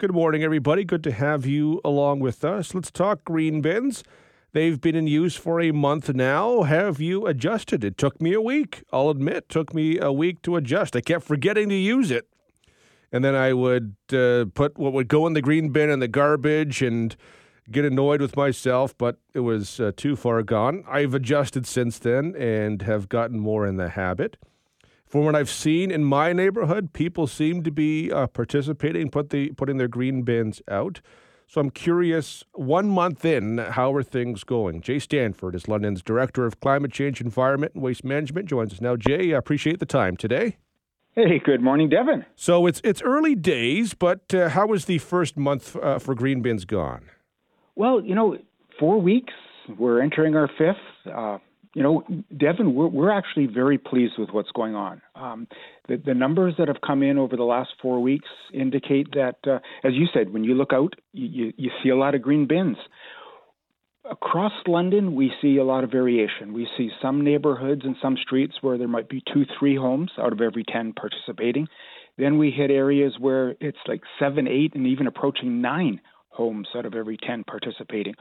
Good morning, everybody. Good to have you along with us. Let's talk green bins. They've been in use for a month now. Have you adjusted? It took me a week. I'll admit, it took me a week to adjust. I kept forgetting to use it. And then I would put what would go in the green bin in the garbage and get annoyed with myself, but it was too far gone. I've adjusted since then and have gotten more in the habit. From what I've seen in my neighborhood, people seem to be participating, putting their green bins out. So I'm curious, 1 month in, how are things going? Jay Stanford is London's Director of Climate Change, Environment, and Waste Management. Joins us now. Jay, I appreciate the time today. Hey, good morning, Devin. So it's early days, but how is the first month for green bins gone? Well, 4 weeks, we're entering our fifth. Devin, we're actually very pleased with what's going on. The numbers that have come in over the last 4 weeks indicate that, as you said, when you look out, you see a lot of green bins. Across London, we see a lot of variation. We see some neighborhoods and some streets where there might be 2-3 homes out of every 10 participating. Then we hit areas where it's like 7-8 and even approaching 9 homes out of every 10 participating.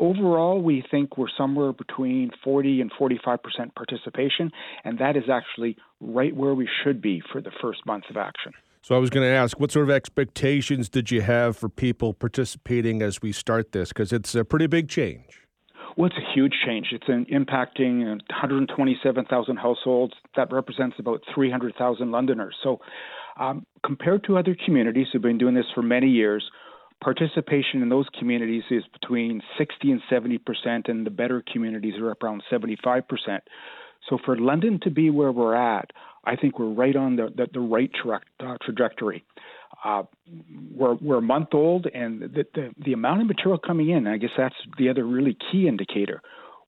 Overall, we think we're somewhere between 40 and 45% participation, and that is actually right where we should be for the first month of action. So I was going to ask, what sort of expectations did you have for people participating as we start this? Because it's a pretty big change. Well, it's a huge change. It's impacting 127,000 households. That represents about 300,000 Londoners. So compared to other communities who've been doing this for many years, participation in those communities is between 60 and 70%, and the better communities are up around 75%. So for London to be where we're at, I think we're right on the right trajectory. We're a month old, and the amount of material coming in, I guess that's the other really key indicator.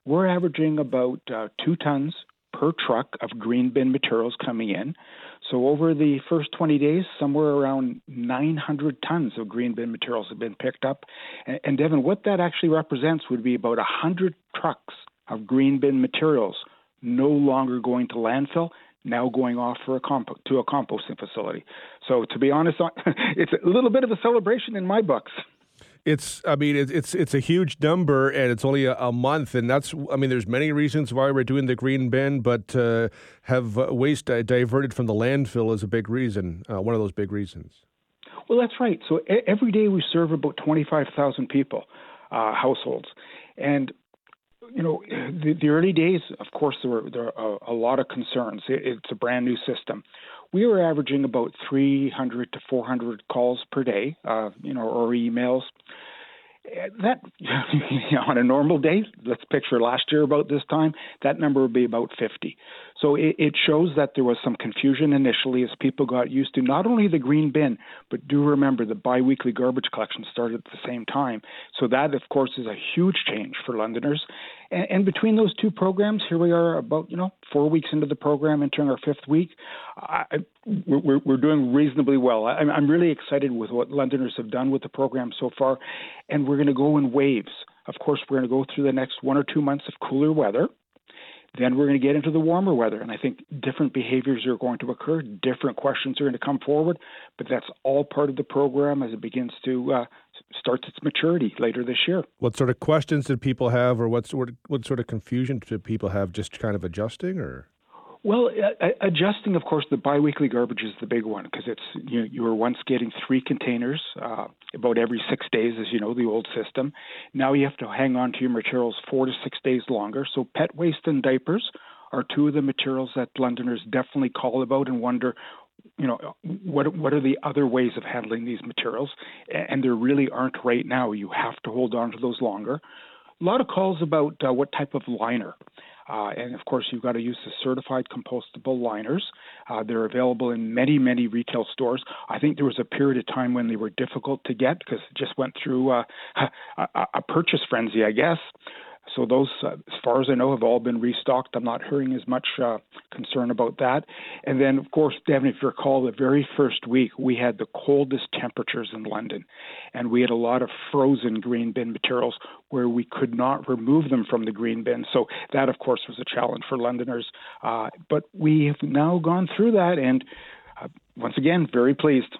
We're averaging about 2 tons per truck of green bin materials coming in. So over the first 20 days, somewhere around 900 tons of green bin materials have been picked up. And Devin, what that actually represents would be about 100 trucks of green bin materials no longer going to landfill, now going off for to a composting facility. So to be honest, it's a little bit of a celebration in my books. It's a huge number, and it's only a month, and there's many reasons why we're doing the green bin, but have waste diverted from the landfill is a big reason, one of those big reasons. Well, that's right. So every day we serve about 25,000 people, households, and the early days, of course, there were a lot of concerns. It's a brand new system. We were averaging about 300 to 400 calls per day, or emails. That, on a normal day, let's picture last year about this time, that number would be about 50. So it shows that there was some confusion initially as people got used to not only the green bin, but do remember the biweekly garbage collection started at the same time. So that, of course, is a huge change for Londoners. And between those two programs, here we are about 4 weeks into the program, entering our fifth week. We're doing reasonably well. I'm really excited with what Londoners have done with the program so far, and we're going to go in waves. Of course, we're going to go through the next 1 or 2 months of cooler weather. Then we're going to get into the warmer weather, and I think different behaviors are going to occur, different questions are going to come forward, but that's all part of the program as it begins to starts its maturity later this year. What sort of questions did people have, or what sort of confusion did people have just kind of adjusting, or? Well, adjusting, of course, the biweekly garbage is the big one because it's you were once getting 3 containers about every 6 days, as you know, the old system. Now you have to hang on to your materials 4 to 6 days longer. So pet waste and diapers are 2 of the materials that Londoners definitely call about and wonder, what are the other ways of handling these materials? And there really aren't right now. You have to hold on to those longer. A lot of calls about what type of liner. And, of course, you've got to use the certified compostable liners. They're available in many, many retail stores. I think there was a period of time when they were difficult to get because it just went through a purchase frenzy, I guess. So those, as far as I know, have all been restocked. I'm not hearing as much concern about that. And then, of course, Devin, if you recall, the very first week, we had the coldest temperatures in London. And we had a lot of frozen green bin materials where we could not remove them from the green bin. So that, of course, was a challenge for Londoners. But we have now gone through that and, once again, very pleased.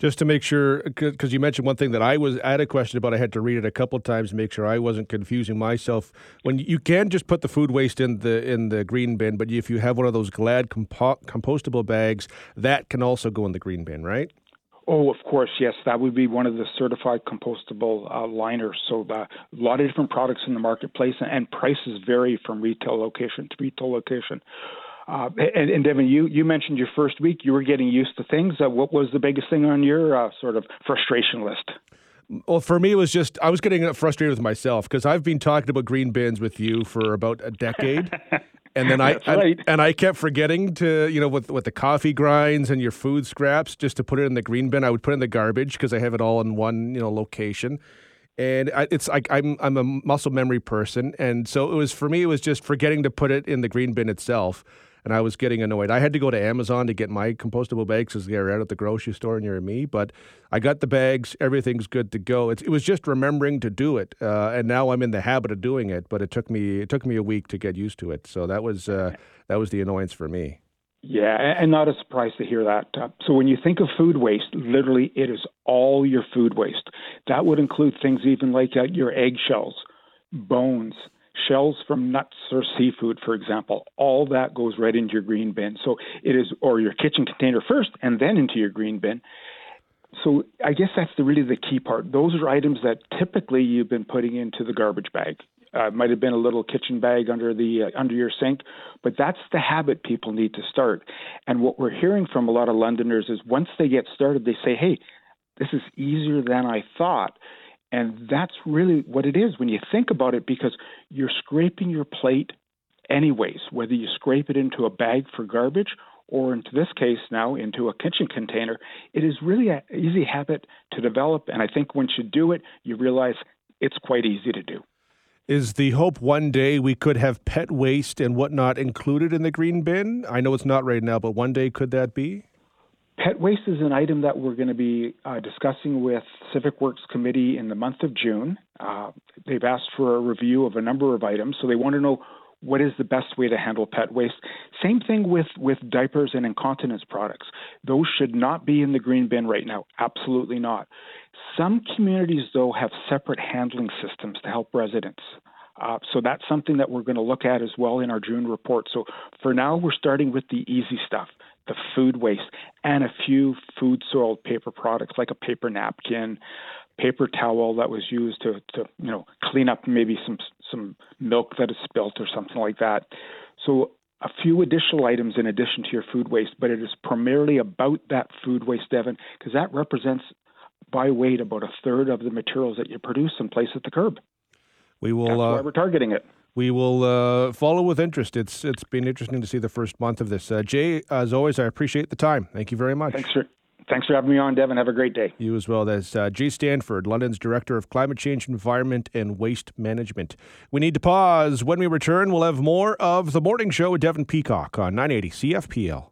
just to make sure, because you mentioned one thing that I had a question about. I had to read it a couple of times to make sure I wasn't confusing myself. When you can just put the food waste in the green bin, but if you have one of those GLAD compostable bags, that can also go in the green bin, right? Oh, of course, yes. That would be one of the certified compostable liners. So a lot of different products in the marketplace, and prices vary from retail location to retail location. And Devin, you mentioned your first week. You were getting used to things. What was the biggest thing on your sort of frustration list? Well, for me, it was just I was getting frustrated with myself because I've been talking about green bins with you for about a decade. And then I kept forgetting to, with the coffee grinds and your food scraps, just to put it in the green bin. I would put it in the garbage because I have it all in one, location. And I'm a muscle memory person. And so it was just forgetting to put it in the green bin itself. And I was getting annoyed. I had to go to Amazon to get my compostable bags because they're out at the grocery store near me. But I got the bags. Everything's good to go. It was just remembering to do it, and now I'm in the habit of doing it. But it took me a week to get used to it. So that was the annoyance for me. Yeah, and not a surprise to hear that. So when you think of food waste, literally it is all your food waste. That would include things even like your eggshells, bones, shells from nuts or seafood, for example. All that goes right into your green bin. So it is, or your kitchen container first and then into your green bin. So I guess that's really the key part. Those are items that typically you've been putting into the garbage bag. It might have been a little kitchen bag under your sink, but that's the habit people need to start. And what we're hearing from a lot of Londoners is once they get started, they say, hey, this is easier than I thought. And that's really what it is when you think about it, because you're scraping your plate anyways, whether you scrape it into a bag for garbage or, in this case now, into a kitchen container. It is really an easy habit to develop. And I think once you do it, you realize it's quite easy to do. Is the hope one day we could have pet waste and whatnot included in the green bin? I know it's not right now, but one day could that be? Pet waste is an item that we're going to be discussing with Civic Works Committee in the month of June. They've asked for a review of a number of items, so they want to know what is the best way to handle pet waste. Same thing with diapers and incontinence products. Those should not be in the green bin right now. Absolutely not. Some communities, though, have separate handling systems to help residents. So that's something that we're going to look at as well in our June report. So for now, we're starting with the easy stuff, the food waste, and a few food-soiled paper products like a paper napkin, paper towel that was used to clean up maybe some milk that is spilt or something like that. So a few additional items in addition to your food waste, but it is primarily about that food waste, Devin, because that represents by weight about a third of the materials that you produce and place at the curb. That's why we're targeting it. We will follow with interest. It's been interesting to see the first month of this. Jay, as always, I appreciate the time. Thank you very much. Thanks for having me on, Devin. Have a great day. You as well. That's Jay Stanford, London's Director of Climate Change, Environment, and Waste Management. We need to pause. When we return, we'll have more of The Morning Show with Devin Peacock on 980 CFPL.